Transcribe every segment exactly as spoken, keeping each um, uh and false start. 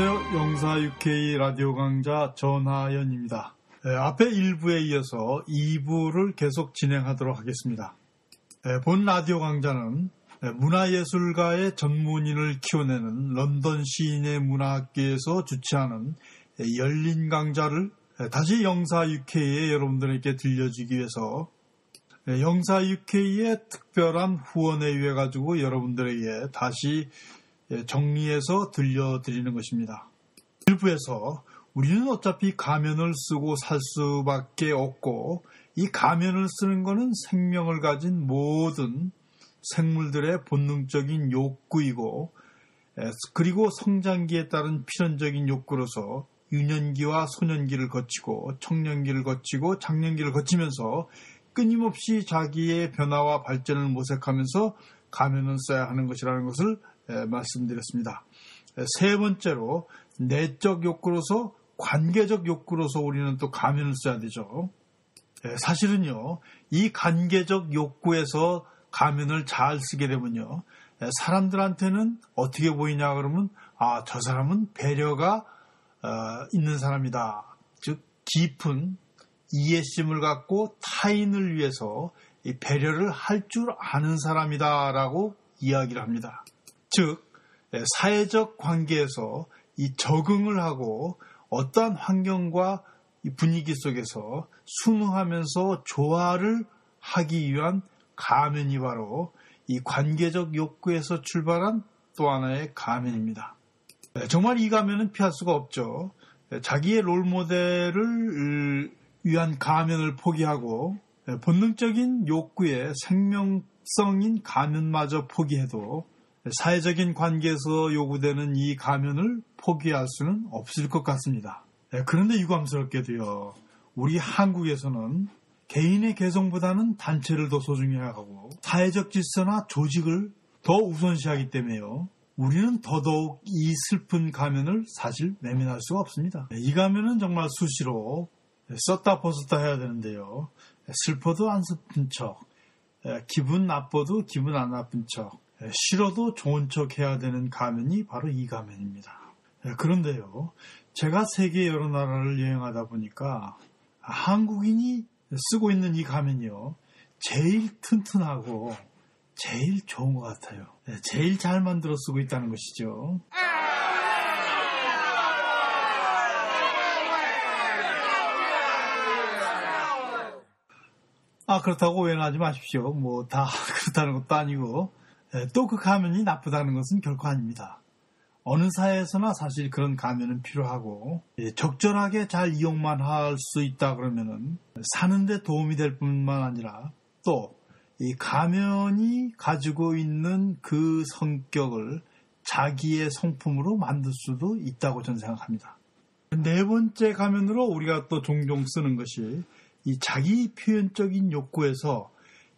안녕하세요. 영사 유케이 라디오 강좌 전하연입니다. 네, 앞에 일 부에 이어서 이 부를 계속 진행하도록 하겠습니다. 네, 본 라디오 강좌는 문화예술가의 전문인을 키워내는 런던 시인의 문화학교에서 주최하는 열린 강좌를 다시 영사 유케이에 여러분들에게 들려주기 위해서 영사 유케이의 특별한 후원에 의해 가지고 여러분들에게 다시 정리해서 들려드리는 것입니다. 일부에서 우리는 어차피 가면을 쓰고 살 수밖에 없고 이 가면을 쓰는 것은 생명을 가진 모든 생물들의 본능적인 욕구이고 그리고 성장기에 따른 필연적인 욕구로서 유년기와 소년기를 거치고 청년기를 거치고 장년기를 거치면서 끊임없이 자기의 변화와 발전을 모색하면서 가면을 써야 하는 것이라는 것을 말씀드렸습니다. 세 번째로 내적 욕구로서 관계적 욕구로서 우리는 또 가면을 써야 되죠. 사실은요, 이 관계적 욕구에서 가면을 잘 쓰게 되면요, 사람들한테는 어떻게 보이냐 그러면 아, 저 사람은 배려가 어, 있는 사람이다. 즉 깊은 이해심을 갖고 타인을 위해서 이 배려를 할 줄 아는 사람이다 라고 이야기를 합니다. 즉 사회적 관계에서 이 적응을 하고 어떠한 환경과 이 분위기 속에서 순응하면서 조화를 하기 위한 가면이 바로 이 관계적 욕구에서 출발한 또 하나의 가면입니다. 정말 이 가면은 피할 수가 없죠. 자기의 롤모델을 위한 가면을 포기하고 본능적인 욕구의 생명성인 가면마저 포기해도 사회적인 관계에서 요구되는 이 가면을 포기할 수는 없을 것 같습니다. 그런데 유감스럽게도요, 우리 한국에서는 개인의 개성보다는 단체를 더 소중히 하고 사회적 질서나 조직을 더 우선시하기 때문에요, 우리는 더더욱 이 슬픈 가면을 사실 외면할 수가 없습니다. 이 가면은 정말 수시로 썼다 벗었다 해야 되는데요, 슬퍼도 안 슬픈 척, 기분 나빠도 기분 안 나쁜 척, 싫어도 좋은 척 해야 되는 가면이 바로 이 가면입니다. 그런데요, 제가 세계 여러 나라를 여행하다 보니까 한국인이 쓰고 있는 이 가면이요, 제일 튼튼하고 제일 좋은 것 같아요. 제일 잘 만들어 쓰고 있다는 것이죠. 아, 그렇다고 외면하지 마십시오. 뭐 다 그렇다는 것도 아니고 또 그 가면이 나쁘다는 것은 결코 아닙니다. 어느 사회에서나 사실 그런 가면은 필요하고 적절하게 잘 이용만 할 수 있다 그러면은 사는 데 도움이 될 뿐만 아니라 또 이 가면이 가지고 있는 그 성격을 자기의 성품으로 만들 수도 있다고 저는 생각합니다. 네 번째 가면으로 우리가 또 종종 쓰는 것이 이 자기 표현적인 욕구에서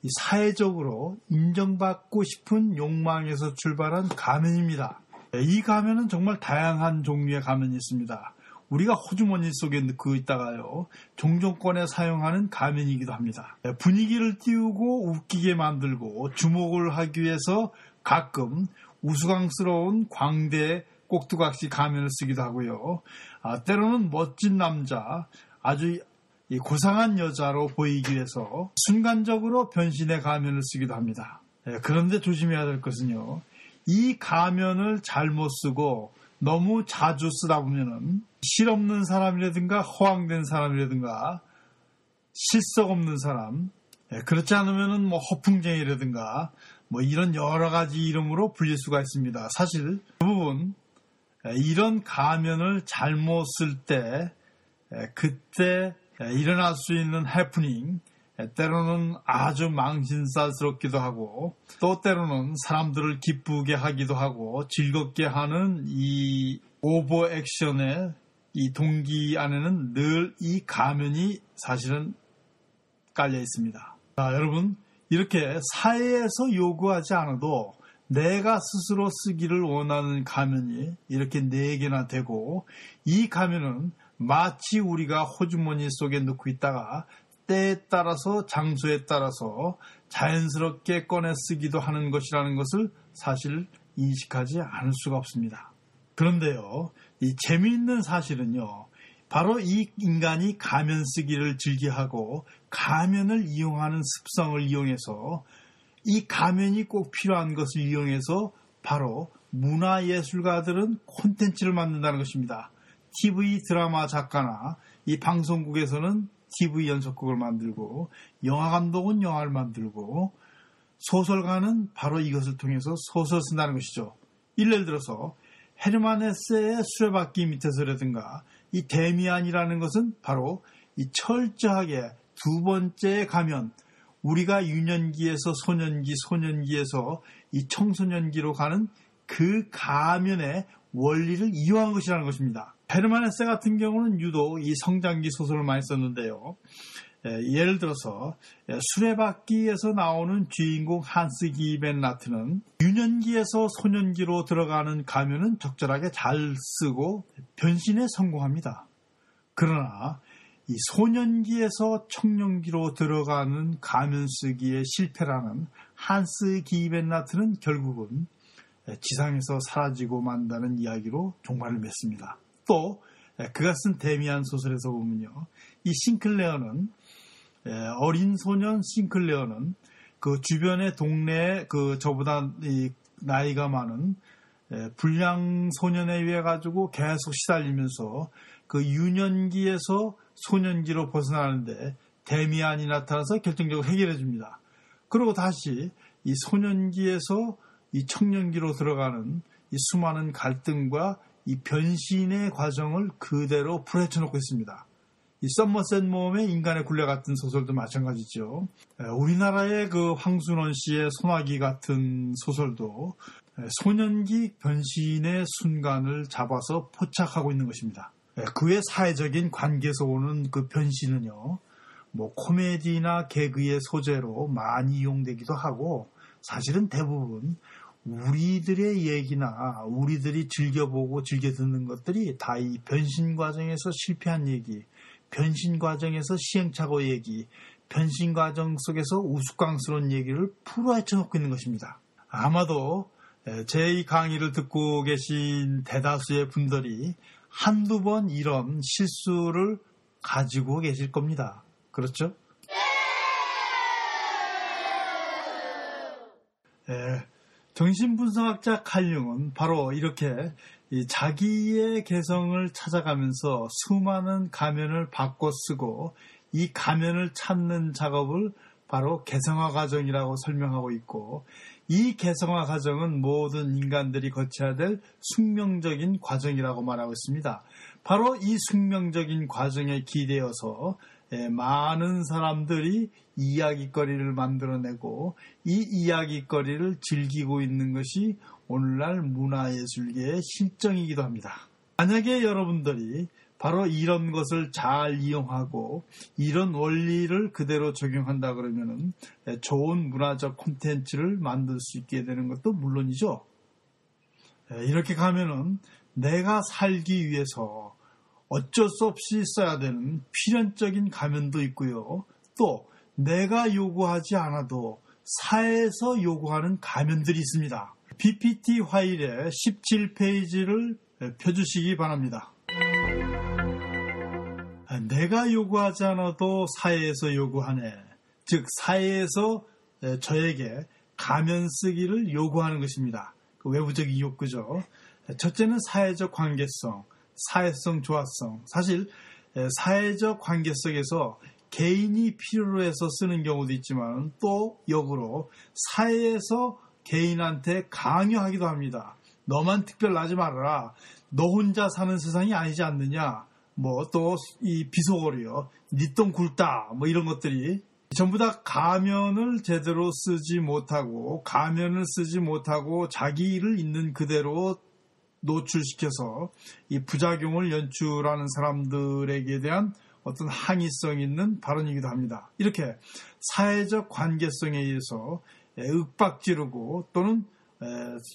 이 사회적으로 인정받고 싶은 욕망에서 출발한 가면입니다. 이 가면은 정말 다양한 종류의 가면이 있습니다. 우리가 호주머니 속에 넣고 있다가요, 종종권에 사용하는 가면이기도 합니다. 분위기를 띄우고 웃기게 만들고 주목을 하기 위해서 가끔 우스꽝스러운 광대 꼭두각시 가면을 쓰기도 하고요. 아, 때로는 멋진 남자, 아주 고상한 여자로 보이기 위해서 순간적으로 변신의 가면을 쓰기도 합니다. 그런데 조심해야 될 것은요, 이 가면을 잘못 쓰고 너무 자주 쓰다 보면은 실없는 사람이라든가 허황된 사람이라든가 실속 없는 사람, 그렇지 않으면은 뭐 허풍쟁이라든가 뭐 이런 여러 가지 이름으로 불릴 수가 있습니다. 사실 대부분 이런 가면을 잘못 쓸 때 그때 일어날 수 있는 해프닝, 때로는 아주 망신살스럽기도 하고 또 때로는 사람들을 기쁘게 하기도 하고 즐겁게 하는 이 오버액션의 이 동기 안에는 늘 이 가면이 사실은 깔려 있습니다. 자, 여러분, 이렇게 사회에서 요구하지 않아도 내가 스스로 쓰기를 원하는 가면이 이렇게 네 개나 되고 이 가면은 마치 우리가 호주머니 속에 넣고 있다가 때에 따라서 장소에 따라서 자연스럽게 꺼내 쓰기도 하는 것이라는 것을 사실 인식하지 않을 수가 없습니다. 그런데요, 이 재미있는 사실은요, 바로 이 인간이 가면 쓰기를 즐겨하고 가면을 이용하는 습성을 이용해서 이 가면이 꼭 필요한 것을 이용해서 바로 문화예술가들은 콘텐츠를 만든다는 것입니다. 티비 드라마 작가나 이 방송국에서는 티비 연속극을 만들고 영화감독은 영화를 만들고 소설가는 바로 이것을 통해서 소설을 쓴다는 것이죠. 예를 들어서 페르마네스의 수레바퀴 밑에서라든가 이 데미안이라는 것은 바로 이 철저하게 두 번째 가면, 우리가 유년기에서 소년기, 소년기에서 이 청소년기로 가는 그 가면의 원리를 이용한 것이라는 것입니다. 페르마네스 같은 경우는 유독 이 성장기 소설을 많이 썼는데요. 예, 예를 들어서 수레바퀴에서 나오는 주인공 한스 기벤라트는 유년기에서 소년기로 들어가는 가면은 적절하게 잘 쓰고 변신에 성공합니다. 그러나 이 소년기에서 청년기로 들어가는 가면 쓰기에 실패라는 한스 기벤라트는 결국은 지상에서 사라지고 만다는 이야기로 종말을 맺습니다. 또 그가 쓴 데미안 소설에서 보면요, 이 싱클레어는 어린 소년 싱클레어는 그 주변의 동네에 그 저보다 이 나이가 많은 불량 소년에 의해 가지고 계속 시달리면서 그 유년기에서 소년기로 벗어나는데 데미안이 나타나서 결정적으로 해결해 줍니다. 그리고 다시 이 소년기에서 이 청년기로 들어가는 이 수많은 갈등과 이 변신의 과정을 그대로 풀어쳐 놓고 있습니다. 이 썸머셋 모험의 인간의 굴레 같은 소설도 마찬가지죠. 우리나라의 그 황순원 씨의 소나기 같은 소설도 소년기 변신의 순간을 잡아서 포착하고 있는 것입니다. 그의 사회적인 관계에서 오는 그 변신은요, 뭐 코미디나 개그의 소재로 많이 이용되기도 하고, 사실은 대부분 우리들의 얘기나 우리들이 즐겨보고 즐겨 듣는 것들이 다 이 변신 과정에서 실패한 얘기, 변신 과정에서 시행착오 얘기, 변신 과정 속에서 우스꽝스러운 얘기를 풀어 헤쳐놓고 있는 것입니다. 아마도 제 이 강의를 듣고 계신 대다수의 분들이 한두 번 이런 실수를 가지고 계실 겁니다. 그렇죠? 예, 정신분석학자 칼융은 바로 이렇게 이 자기의 개성을 찾아가면서 수많은 가면을 바꿔 쓰고 이 가면을 찾는 작업을 바로 개성화 과정이라고 설명하고 있고, 이 개성화 과정은 모든 인간들이 거쳐야 될 숙명적인 과정이라고 말하고 있습니다. 바로 이 숙명적인 과정에 기대어서 많은 사람들이 이야기거리를 만들어내고 이 이야기거리를 즐기고 있는 것이 오늘날 문화예술계의 실정이기도 합니다. 만약에 여러분들이 바로 이런 것을 잘 이용하고 이런 원리를 그대로 적용한다 그러면은 좋은 문화적 콘텐츠를 만들 수 있게 되는 것도 물론이죠. 이렇게 가면은 내가 살기 위해서 어쩔 수 없이 써야 되는 필연적인 가면도 있고요. 또 내가 요구하지 않아도 사회에서 요구하는 가면들이 있습니다. 피피티 화일의 십칠 페이지를 펴주시기 바랍니다. 내가 요구하지 않아도 사회에서 요구하네. 즉 사회에서 저에게 가면 쓰기를 요구하는 것입니다. 그 외부적인 욕구죠. 첫째는 사회적 관계성, 사회성, 조화성. 사실 사회적 관계 속에서 개인이 필요로 해서 쓰는 경우도 있지만 또 역으로 사회에서 개인한테 강요하기도 합니다. 너만 특별하지 말아라. 너 혼자 사는 세상이 아니지 않느냐. 뭐 또 이 비속어로요. 니 똥 굴다. 뭐 이런 것들이 전부 다 가면을 제대로 쓰지 못하고 가면을 쓰지 못하고 자기를 있는 그대로 노출시켜서 이 부작용을 연출하는 사람들에게 대한 어떤 항의성 있는 발언이기도 합니다. 이렇게 사회적 관계성에 의해서 윽박지르고 또는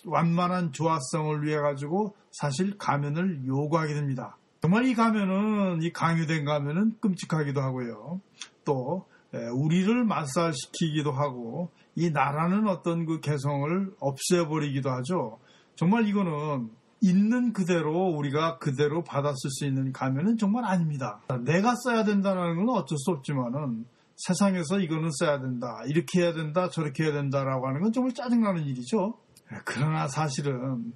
완만한 조화성을 위해 가지고 사실 가면을 요구하게 됩니다. 정말 이 가면은, 이 강요된 가면은 끔찍하기도 하고요. 또 우리를 말살시키기도 하고 이 나라는 어떤 그 개성을 없애버리기도 하죠. 정말 이거는 있는 그대로 우리가 그대로 받아쓸 수 있는 가면은 정말 아닙니다. 내가 써야 된다는 건 어쩔 수 없지만은 세상에서 이거는 써야 된다, 이렇게 해야 된다, 저렇게 해야 된다라고 하는 건 정말 짜증나는 일이죠. 그러나 사실은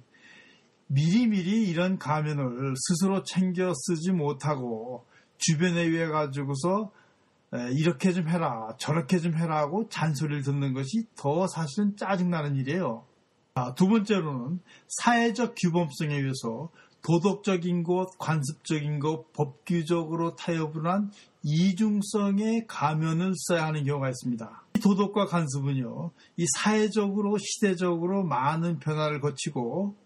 미리미리 이런 가면을 스스로 챙겨 쓰지 못하고 주변에 의해 가지고서 이렇게 좀 해라, 저렇게 좀 해라 하고 잔소리를 듣는 것이 더 사실은 짜증나는 일이에요. 두 번째로는 사회적 규범성에 의해서 도덕적인 것, 관습적인 것, 법규적으로 타협한 이중성의 가면을 써야 하는 경우가 있습니다. 이 도덕과 관습은요, 이 사회적으로, 시대적으로 많은 변화를 거치고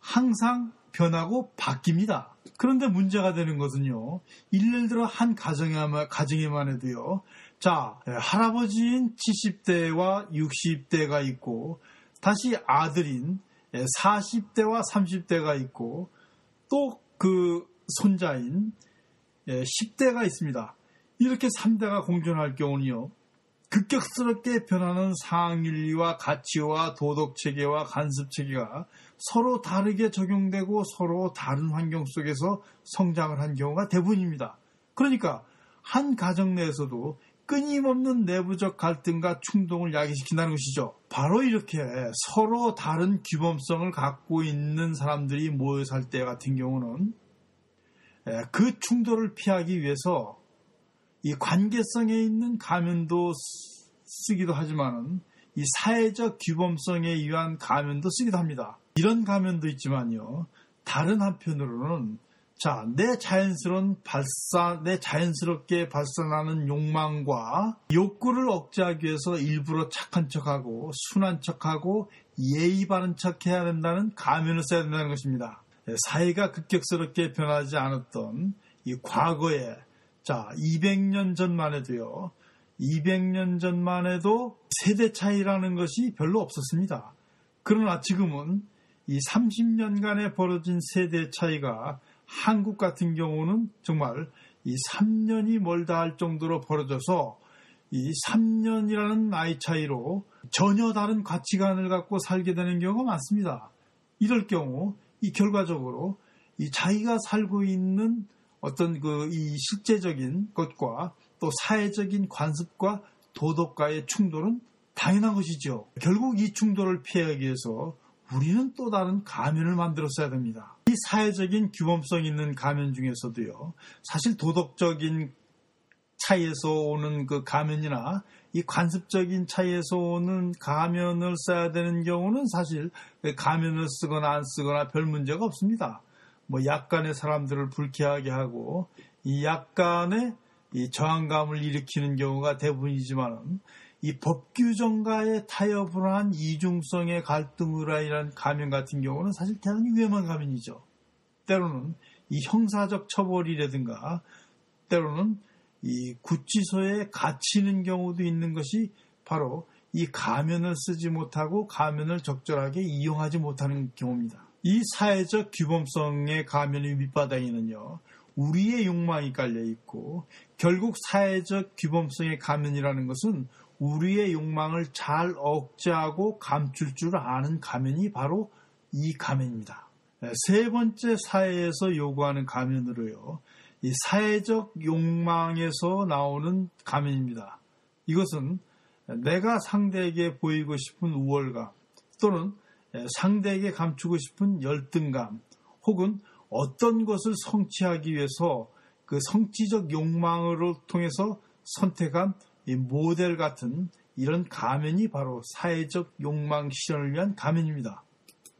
항상 변하고 바뀝니다. 그런데 문제가 되는 것은요, 예를 들어 한 가정에만, 가정에만 해도요, 자, 할아버지인 칠십 대와 육십 대가 있고, 다시 아들인 사십 대와 삼십 대가 있고, 또 그 손자인 십 대가 있습니다. 이렇게 삼 대가 공존할 경우는요, 급격스럽게 변하는 사항윤리와 가치와 도덕체계와 관습체계가 서로 다르게 적용되고 서로 다른 환경 속에서 성장을 한 경우가 대부분입니다. 그러니까 한 가정 내에서도 끊임없는 내부적 갈등과 충동을 야기시킨다는 것이죠. 바로 이렇게 서로 다른 규범성을 갖고 있는 사람들이 모여 살 때 같은 경우는 그 충돌을 피하기 위해서 이 관계성에 있는 가면도 쓰기도 하지만 이 사회적 규범성에 의한 가면도 쓰기도 합니다. 이런 가면도 있지만요, 다른 한편으로는 자, 내 자연스러운 발산, 내 자연스럽게 발산하는 욕망과 욕구를 억제하기 위해서 일부러 착한 척하고 순한 척하고 예의 바른 척해야 된다는 가면을 써야 된다는 것입니다. 사회가 급격스럽게 변하지 않았던 이 과거에, 자, 이백 년 전만 해도요, 이백 년 전만 해도 세대 차이라는 것이 별로 없었습니다. 그러나 지금은 이 삼십 년간에 벌어진 세대 차이가 한국 같은 경우는 정말 이 삼 년이 멀다 할 정도로 벌어져서 이 삼 년이라는 나이 차이로 전혀 다른 가치관을 갖고 살게 되는 경우가 많습니다. 이럴 경우 이 결과적으로 이 자기가 살고 있는 어떤 그 이 실제적인 것과 또 사회적인 관습과 도덕과의 충돌은 당연한 것이죠. 결국 이 충돌을 피하기 위해서 우리는 또 다른 가면을 만들었어야 됩니다. 이 사회적인 규범성 있는 가면 중에서도요, 사실 도덕적인 차이에서 오는 그 가면이나 이 관습적인 차이에서 오는 가면을 써야 되는 경우는 사실 가면을 쓰거나 안 쓰거나 별 문제가 없습니다. 뭐 약간의 사람들을 불쾌하게 하고 이 약간의 이 저항감을 일으키는 경우가 대부분이지만 이 법규정과의 타협을 한 이중성의 갈등으로 인한 가면 같은 경우는 사실 대단히 위험한 가면이죠. 때로는 이 형사적 처벌이라든가 때로는 이 구치소에 갇히는 경우도 있는 것이 바로 이 가면을 쓰지 못하고 가면을 적절하게 이용하지 못하는 경우입니다. 이 사회적 규범성의 가면의 밑바닥에는요, 우리의 욕망이 깔려있고 결국 사회적 규범성의 가면이라는 것은 우리의 욕망을 잘 억제하고 감출 줄 아는 가면이 바로 이 가면입니다. 세 번째 사회에서 요구하는 가면으로요, 이 사회적 욕망에서 나오는 가면입니다. 이것은 내가 상대에게 보이고 싶은 우월감 또는 상대에게 감추고 싶은 열등감 혹은 어떤 것을 성취하기 위해서 그 성취적 욕망으로 통해서 선택한 이 모델 같은 이런 가면이 바로 사회적 욕망 실현을 위한 가면입니다.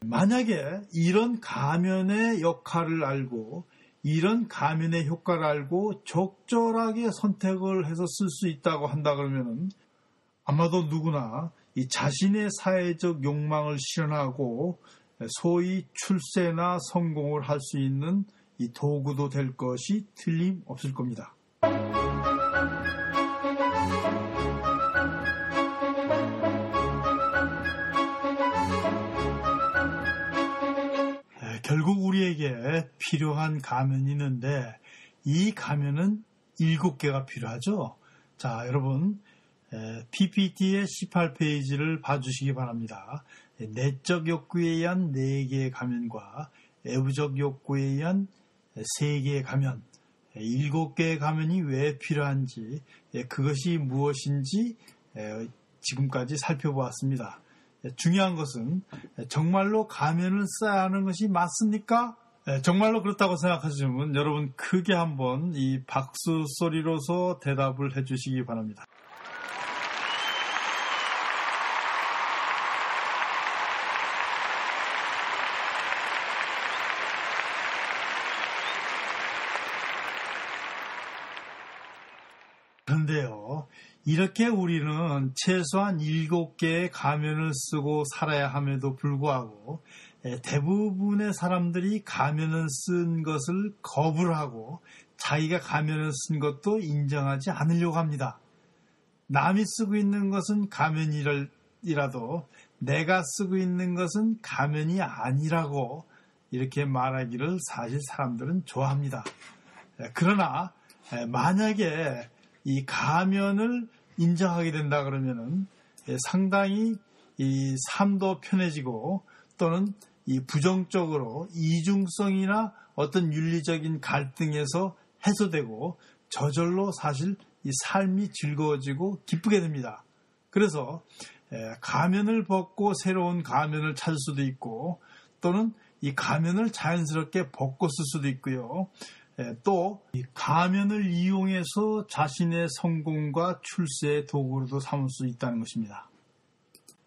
만약에 이런 가면의 역할을 알고 이런 가면의 효과를 알고 적절하게 선택을 해서 쓸 수 있다고 한다 그러면은 아마도 누구나 이 자신의 사회적 욕망을 실현하고 소위 출세나 성공을 할 수 있는 이 도구도 될 것이 틀림없을 겁니다. 결국 우리에게 필요한 가면이 있는데 이 가면은 일곱 개가 필요하죠. 자, 여러분 피피티의 십팔 페이지를 봐주시기 바랍니다. 내적 욕구에 의한 네 개의 가면과 외부적 욕구에 의한 세 개의 가면, 일곱 개의 가면이 왜 필요한지, 그것이 무엇인지 지금까지 살펴보았습니다. 중요한 것은 정말로 가면을 써야 하는 것이 맞습니까? 정말로 그렇다고 생각하시면 여러분 크게 한번 이 박수 소리로서 대답을 해주시기 바랍니다. 그런데요, 이렇게 우리는 최소한 일곱 개의 가면을 쓰고 살아야 함에도 불구하고 대부분의 사람들이 가면을 쓴 것을 거부를 하고 자기가 가면을 쓴 것도 인정하지 않으려고 합니다. 남이 쓰고 있는 것은 가면이라도 내가 쓰고 있는 것은 가면이 아니라고 이렇게 말하기를 사실 사람들은 좋아합니다. 그러나 만약에 이 가면을 인정하게 된다 그러면은 상당히 이 삶도 편해지고 또는 이 부정적으로 이중성이나 어떤 윤리적인 갈등에서 해소되고 저절로 사실 이 삶이 즐거워지고 기쁘게 됩니다. 그래서 가면을 벗고 새로운 가면을 찾을 수도 있고 또는 이 가면을 자연스럽게 벗고 쓸 수도 있고요. 또 이 가면을 이용해서 자신의 성공과 출세의 도구로도 삼을 수 있다는 것입니다.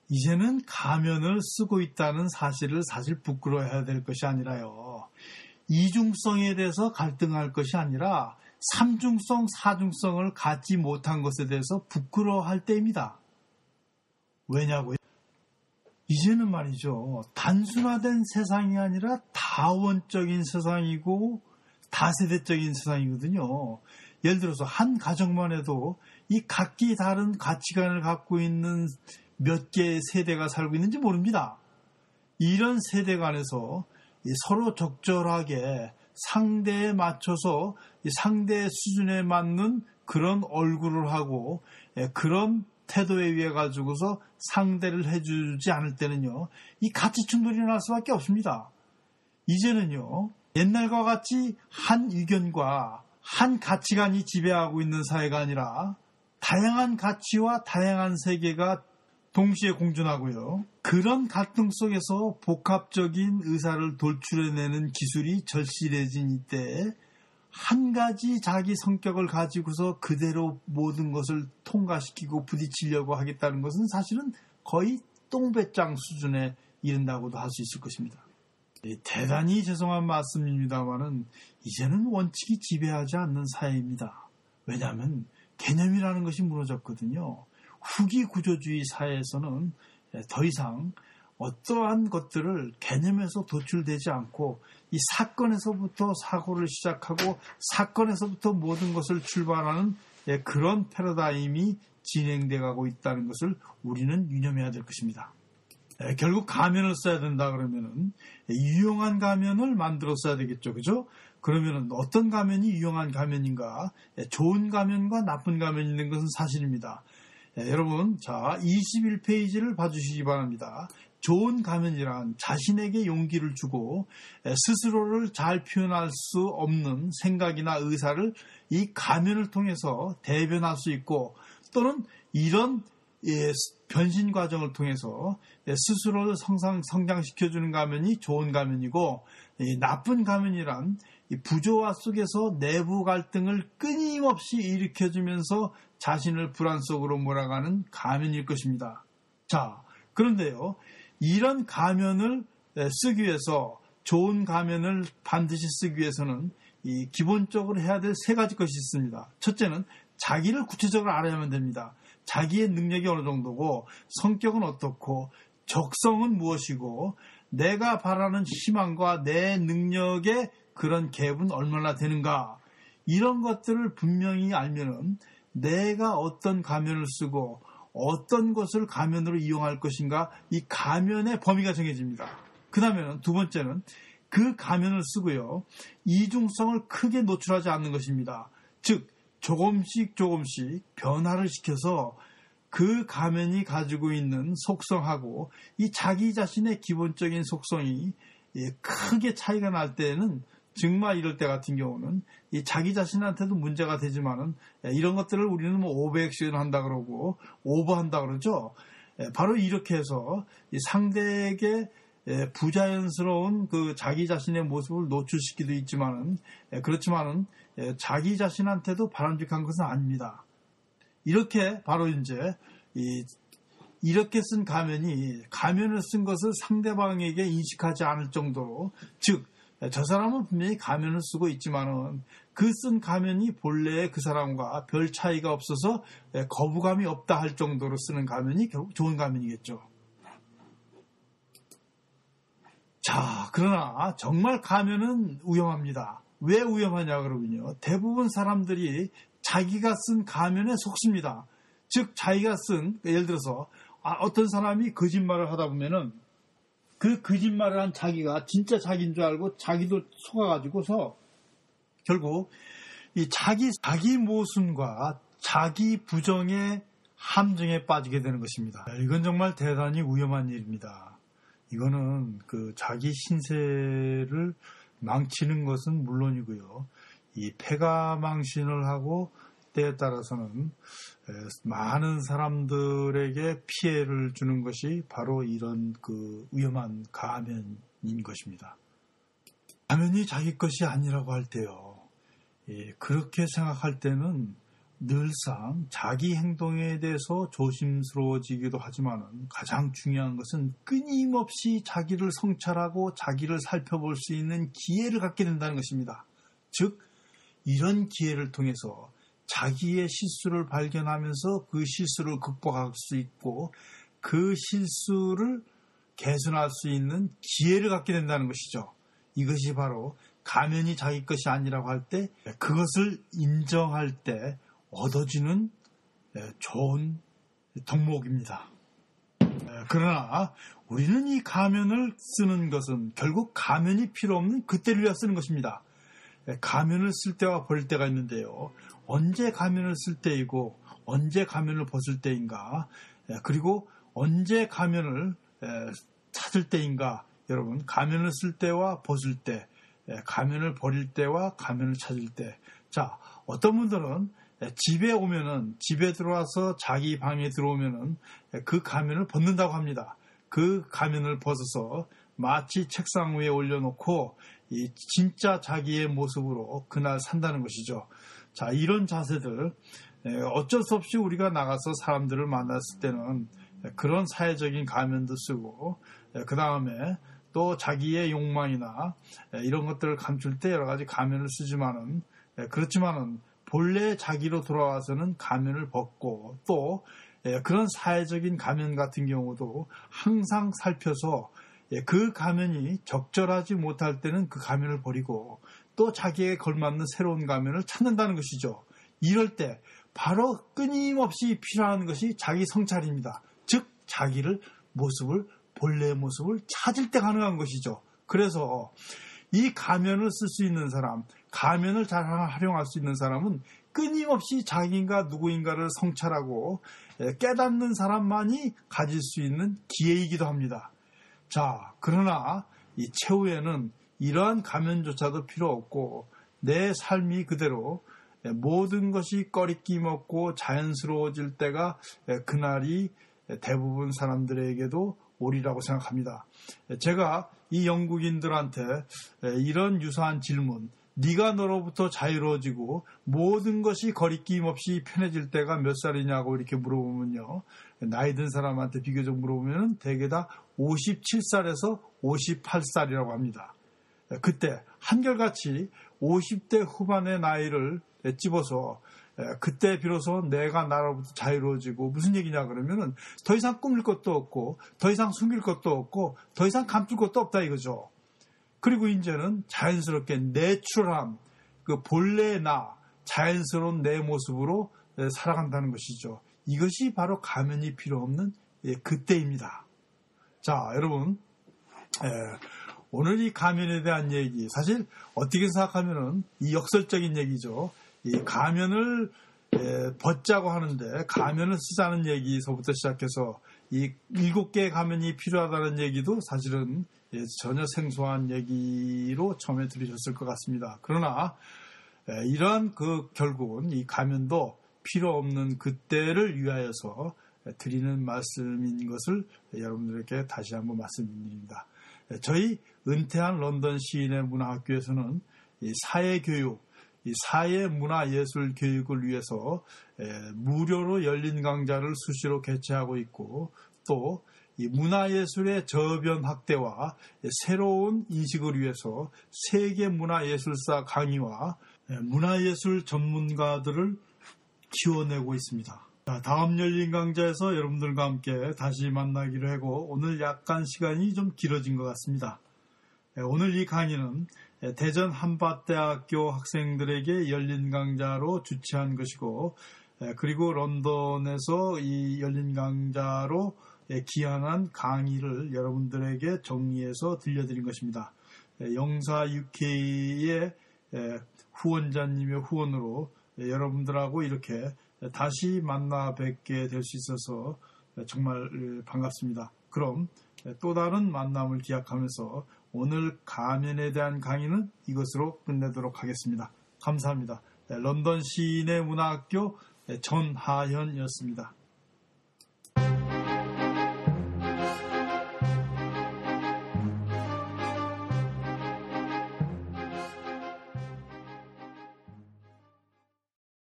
이제는 가면을 쓰고 있다는 사실을 사실 부끄러워해야 될 것이 아니라요. 이중성에 대해서 갈등할 것이 아니라 삼중성, 사중성을 갖지 못한 것에 대해서 부끄러워할 때입니다. 왜냐고요? 이제는 말이죠. 단순화된 세상이 아니라 다원적인 세상이고 다세대적인 세상이거든요. 예를 들어서 한 가정만 해도 이 각기 다른 가치관을 갖고 있는 몇 개의 세대가 살고 있는지 모릅니다. 이런 세대 간에서 서로 적절하게 상대에 맞춰서 상대의 수준에 맞는 그런 얼굴을 하고 그런 태도에 의해 가지고서 상대를 해주지 않을 때는요, 이 가치 충돌이 날 수밖에 없습니다. 이제는요, 옛날과 같이 한 의견과 한 가치관이 지배하고 있는 사회가 아니라 다양한 가치와 다양한 세계가 동시에 공존하고요. 그런 갈등 속에서 복합적인 의사를 돌출해내는 기술이 절실해진 이때에 한 가지 자기 성격을 가지고서 그대로 모든 것을 통과시키고 부딪히려고 하겠다는 것은 사실은 거의 똥배짱 수준에 이른다고도 할 수 있을 것입니다. 대단히 죄송한 말씀입니다만은 이제는 원칙이 지배하지 않는 사회입니다. 왜냐하면 개념이라는 것이 무너졌거든요. 후기 구조주의 사회에서는 더 이상 어떠한 것들을 개념에서 도출되지 않고 이 사건에서부터 사고를 시작하고 사건에서부터 모든 것을 출발하는 그런 패러다임이 진행돼 가고 있다는 것을 우리는 유념해야 될 것입니다. 결국 가면을 써야 된다 그러면은 유용한 가면을 만들어 써야 되겠죠. 그죠? 그러면은 어떤 가면이 유용한 가면인가? 좋은 가면과 나쁜 가면이 있는 것은 사실입니다. 예, 여러분, 자, 이십일 페이지를 봐주시기 바랍니다. 좋은 가면이란 자신에게 용기를 주고 스스로를 잘 표현할 수 없는 생각이나 의사를 이 가면을 통해서 대변할 수 있고 또는 이런 예, 변신 과정을 통해서 스스로를 성상, 성장시켜주는 가면이 좋은 가면이고 이 나쁜 가면이란 이 부조화 속에서 내부 갈등을 끊임없이 일으켜주면서 자신을 불안 속으로 몰아가는 가면일 것입니다. 자, 그런데요. 이런 가면을 쓰기 위해서 좋은 가면을 반드시 쓰기 위해서는 이 기본적으로 해야 될 세 가지 것이 있습니다. 첫째는 자기를 구체적으로 알아야만 됩니다. 자기의 능력이 어느 정도고 성격은 어떻고 적성은 무엇이고 내가 바라는 희망과 내 능력의 그런 갭은 얼마나 되는가 이런 것들을 분명히 알면은 내가 어떤 가면을 쓰고 어떤 것을 가면으로 이용할 것인가 이 가면의 범위가 정해집니다. 그 다음에는 두 번째는 그 가면을 쓰고요. 이중성을 크게 노출하지 않는 것입니다. 즉 조금씩 조금씩 변화를 시켜서 그 가면이 가지고 있는 속성하고 이 자기 자신의 기본적인 속성이 크게 차이가 날 때는 정말 이럴 때 같은 경우는 이 자기 자신한테도 문제가 되지만은 이런 것들을 우리는 뭐 오버액션 한다 그러고 오버한다 그러죠. 바로 이렇게 해서 이 상대에게 부자연스러운 그 자기 자신의 모습을 노출시키기도 있지만은 그렇지만은 자기 자신한테도 바람직한 것은 아닙니다. 이렇게 바로 이제 이 이렇게 쓴 가면이 가면을 쓴 것을 상대방에게 인식하지 않을 정도로, 즉 저 사람은 분명히 가면을 쓰고 있지만은 그 쓴 가면이 본래의 그 사람과 별 차이가 없어서 거부감이 없다 할 정도로 쓰는 가면이 결국 좋은 가면이겠죠. 자, 그러나 정말 가면은 위험합니다. 왜 위험하냐 그러면요, 대부분 사람들이 자기가 쓴 가면에 속습니다. 즉 자기가 쓴, 예를 들어서 어떤 사람이 거짓말을 하다 보면은 그 거짓말을 한 자기가 진짜 자기인 줄 알고 자기도 속아가지고서 결국 이 자기, 자기 모순과 자기 부정의 함정에 빠지게 되는 것입니다. 이건 정말 대단히 위험한 일입니다. 이거는 그 자기 신세를 망치는 것은 물론이고요. 이 패가 망신을 하고 때에 따라서는 많은 사람들에게 피해를 주는 것이 바로 이런 그 위험한 가면인 것입니다. 가면이 자기 것이 아니라고 할 때요, 예, 그렇게 생각할 때는 늘상 자기 행동에 대해서 조심스러워지기도 하지만 가장 중요한 것은 끊임없이 자기를 성찰하고 자기를 살펴볼 수 있는 기회를 갖게 된다는 것입니다. 즉 이런 기회를 통해서 자기의 실수를 발견하면서 그 실수를 극복할 수 있고 그 실수를 개선할 수 있는 기회를 갖게 된다는 것이죠. 이것이 바로 가면이 자기 것이 아니라고 할 때, 그것을 인정할 때 얻어지는 좋은 덕목입니다. 그러나 우리는 이 가면을 쓰는 것은 결국 가면이 필요 없는 그때를 위해 쓰는 것입니다. 가면을 쓸 때와 벌 때가 있는데요, 언제 가면을 쓸 때이고 언제 가면을 벗을 때인가, 그리고 언제 가면을 찾을 때인가. 여러분, 가면을 쓸 때와 벗을 때, 가면을 버릴 때와 가면을 찾을 때. 자, 어떤 분들은 집에 오면은, 집에 들어와서 자기 방에 들어오면은 그 가면을 벗는다고 합니다. 그 가면을 벗어서 마치 책상 위에 올려놓고 이 진짜 자기의 모습으로 그날 산다는 것이죠. 자, 이런 자세들, 어쩔 수 없이 우리가 나가서 사람들을 만났을 때는 그런 사회적인 가면도 쓰고, 그 다음에 또 자기의 욕망이나 이런 것들을 감출 때 여러 가지 가면을 쓰지만은, 그렇지만은 본래 자기로 돌아와서는 가면을 벗고, 또 그런 사회적인 가면 같은 경우도 항상 살펴서 그 가면이 적절하지 못할 때는 그 가면을 버리고 또 자기에 걸맞는 새로운 가면을 찾는다는 것이죠. 이럴 때 바로 끊임없이 필요한 것이 자기 성찰입니다. 즉 자기를 모습을, 본래의 모습을 찾을 때 가능한 것이죠. 그래서 이 가면을 쓸 수 있는 사람, 가면을 잘 활용할 수 있는 사람은 끊임없이 자기인가 누구인가를 성찰하고 깨닫는 사람만이 가질 수 있는 기회이기도 합니다. 자, 그러나 이 최후에는 이러한 가면조차도 필요 없고 내 삶이 그대로 모든 것이 꺼리낌 없고 자연스러워질 때가 그날이 대부분 사람들에게도 오리라고 생각합니다. 제가 이 영국인들한테 이런 유사한 질문, 네가 너로부터 자유로워지고 모든 것이 거리낌 없이 편해질 때가 몇 살이냐고 이렇게 물어보면요, 나이 든 사람한테 비교적 물어보면 대개 다 오십칠 살에서 오십팔 살이라고 합니다. 그때 한결같이 오십 대 후반의 나이를 집어서 그때 비로소 내가 나로부터 자유로워지고, 무슨 얘기냐 그러면은 더 이상 꾸밀 것도 없고 더 이상 숨길 것도 없고 더 이상 감출 것도 없다 이거죠. 그리고 이제는 자연스럽게 내추럴함, 그 본래의 나, 자연스러운 내 모습으로 살아간다는 것이죠. 이것이 바로 가면이 필요 없는 그때입니다. 자, 여러분, 에, 오늘 이 가면에 대한 얘기, 사실 어떻게 생각하면은 이 역설적인 얘기죠. 이 가면을 에, 벗자고 하는데 가면을 쓰자는 얘기서부터 시작해서 이 일곱 개의 가면이 필요하다는 얘기도 사실은 예, 전혀 생소한 얘기로 처음에 들으셨을 것 같습니다. 그러나 예, 이러한 그 결국은 이 가면도 필요 없는 그때를 위하여서 예, 드리는 말씀인 것을 예, 여러분들에게 다시 한번 말씀드립니다. 예, 저희 은퇴한 런던 시인의 문화학교에서는 이 사회교육, 이 사회문화예술교육을 위해서 예, 무료로 열린 강좌를 수시로 개최하고 있고 또 이 문화예술의 저변 확대와 새로운 인식을 위해서 세계문화예술사 강의와 문화예술 전문가들을 키워내고 있습니다. 다음 열린 강좌에서 여러분들과 함께 다시 만나기로 하고 오늘 약간 시간이 좀 길어진 것 같습니다. 오늘 이 강의는 대전 한밭대학교 학생들에게 열린 강좌로 주최한 것이고 그리고 런던에서 이 열린 강좌로 기한한 강의를 여러분들에게 정리해서 들려드린 것입니다. 영사 유케이의 후원자님의 후원으로 여러분들하고 이렇게 다시 만나 뵙게 될 수 있어서 정말 반갑습니다. 그럼 또 다른 만남을 기약하면서 오늘 가면에 대한 강의는 이것으로 끝내도록 하겠습니다. 감사합니다. 런던 시인의 문화학교 전하현이었습니다.